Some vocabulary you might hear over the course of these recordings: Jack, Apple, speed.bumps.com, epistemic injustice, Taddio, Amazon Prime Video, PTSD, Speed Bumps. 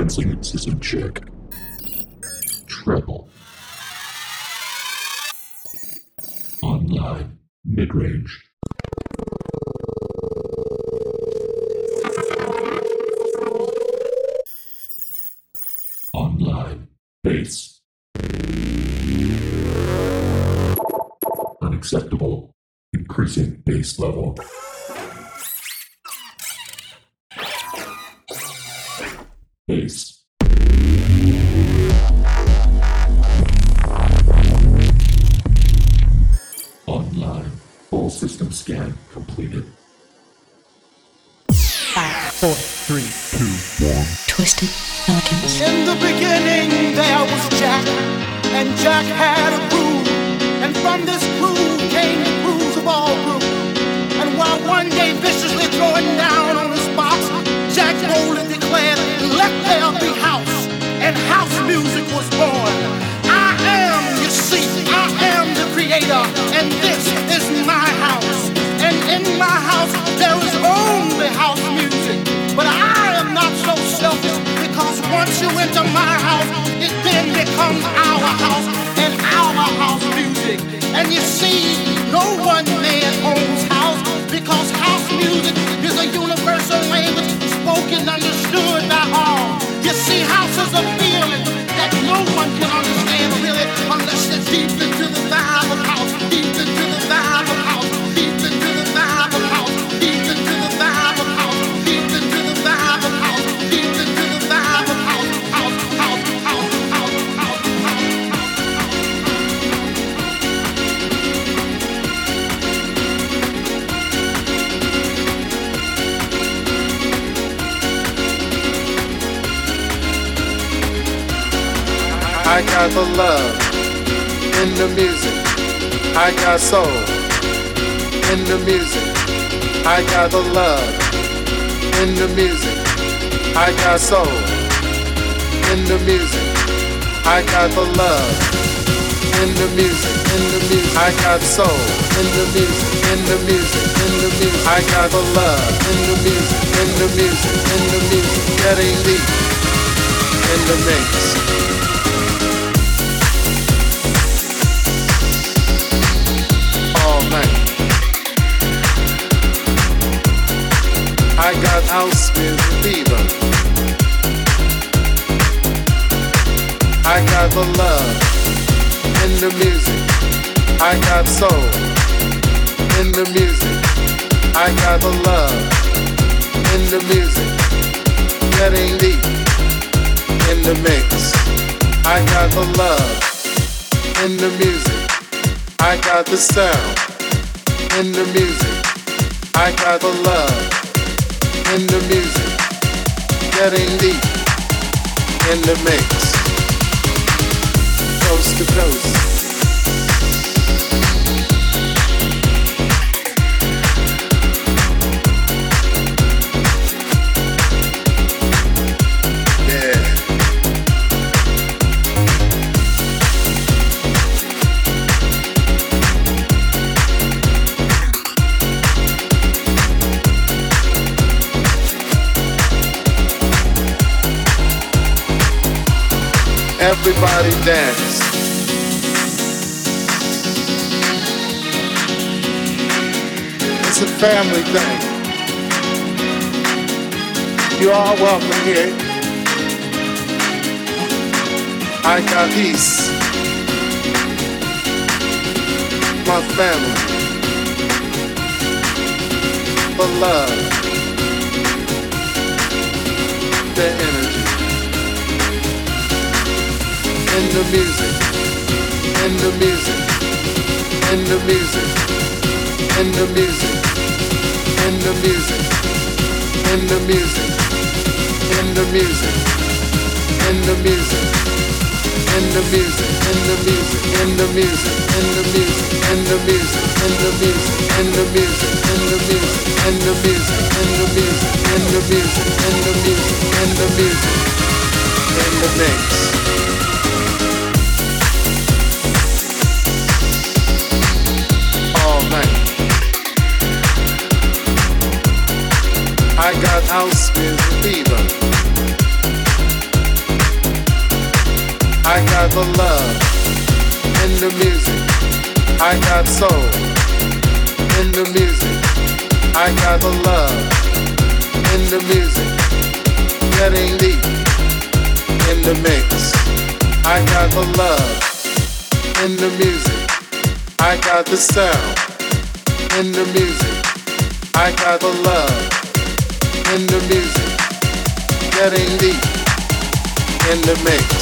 instrument system check. Treble. Online. Mid-range. Online. Bass. Unacceptable. Increasing bass level. Bass. Online. Full system scan completed. 5, 4, 3, 2, 1. Twisted Pelicans. In the beginning there was Jack, and Jack had a groove, and from this groove came the grooves of all grooves. And while one day viciously throwing down on his box, Jack boldly declared, "Let there be house," and house music was born. I am, you see, I am the creator, and this is my house. And in my house there is only house music. But I am not so selfish, because once you enter my house, it then becomes our house and our house music. And you see, no one man owns house, because house music is a universal language spoken, understood by all. You see, house is a feeling that no one can understand really, unless you're deep into the vibe of house, deep into the vibe of house, deep into the vibe of house, deep into the vibe of house, deep into the vibe of house, deep into the vibe of house, I got the love in the music. I got soul in the music. I got the love in the music. I got soul in the music. I got the love in the music. In the music. I got soul in the music. In the music. In the music. I got the love in the music. In the music. In the music. Getting deep in the mix. I got house fever. I got the love in the music. I got soul in the music. I got the love in the music. Getting deep in the mix. I got the love in the music. I got the sound in the music. I got the love in the music, getting deep in the mix, coast to coast. Everybody dance. It's a family thing. You are welcome here. I got peace. My family. The love. The energy. In the music, in the music, in the music, in the music, in the music, in the music, in the music, in the music, in the music, in the music, in the music, in the music, in the music, in the music, in the music, in the music, in the music, in the music, in the music, in the music, in the music, in the mix. I got house fever. I got the love in the music. I got soul in the music. I got the love in the music. Getting deep in the mix. I got the love in the music. I got the sound in the music. I got the love in the music. Getting deep in the mix.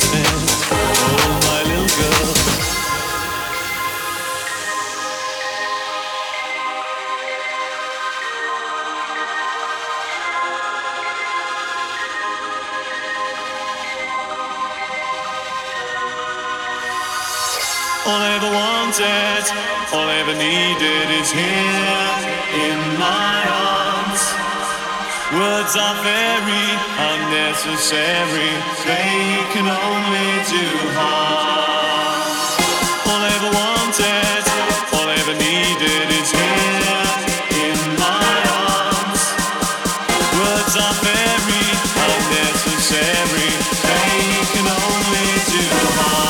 All I ever wanted, all I ever needed is here in my arms. Words are very unnecessary, they can only do harm. All I ever wanted, all I ever needed is here in my arms. Words are very unnecessary, they can only do harm.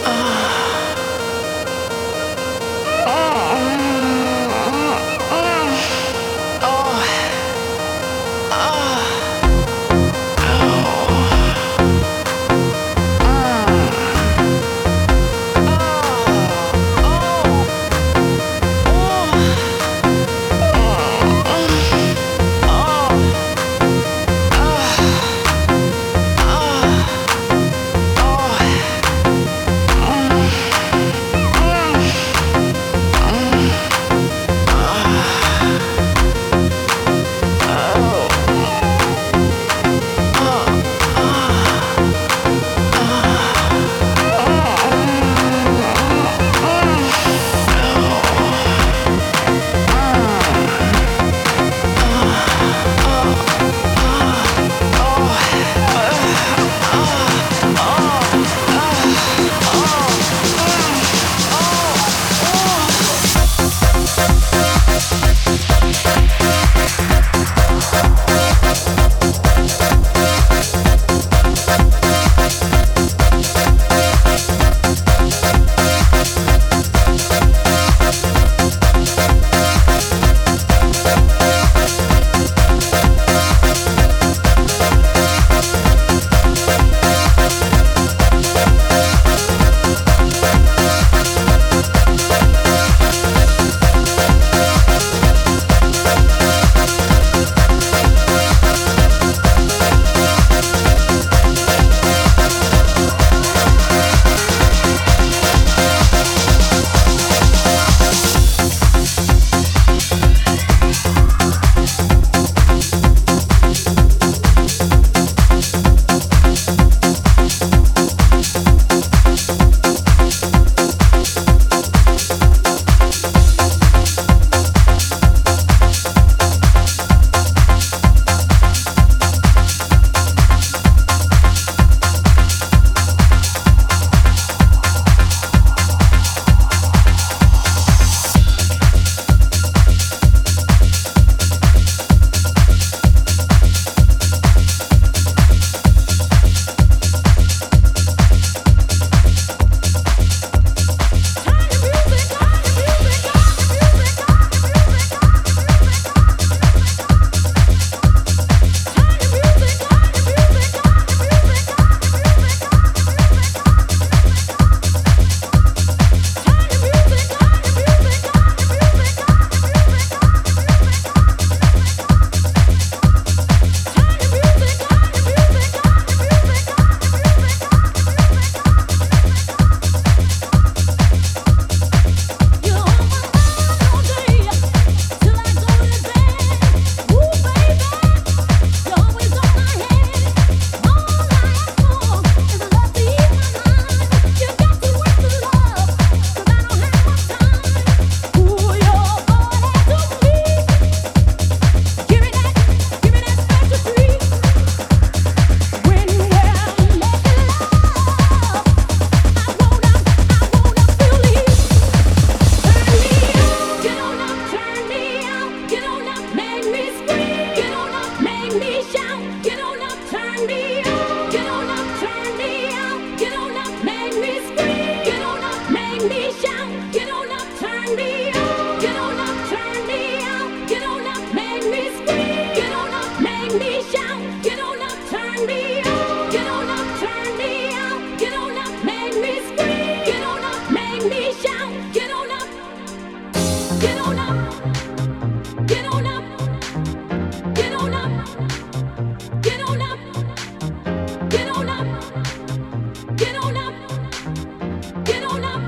Get on up.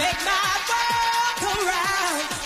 make my world go round.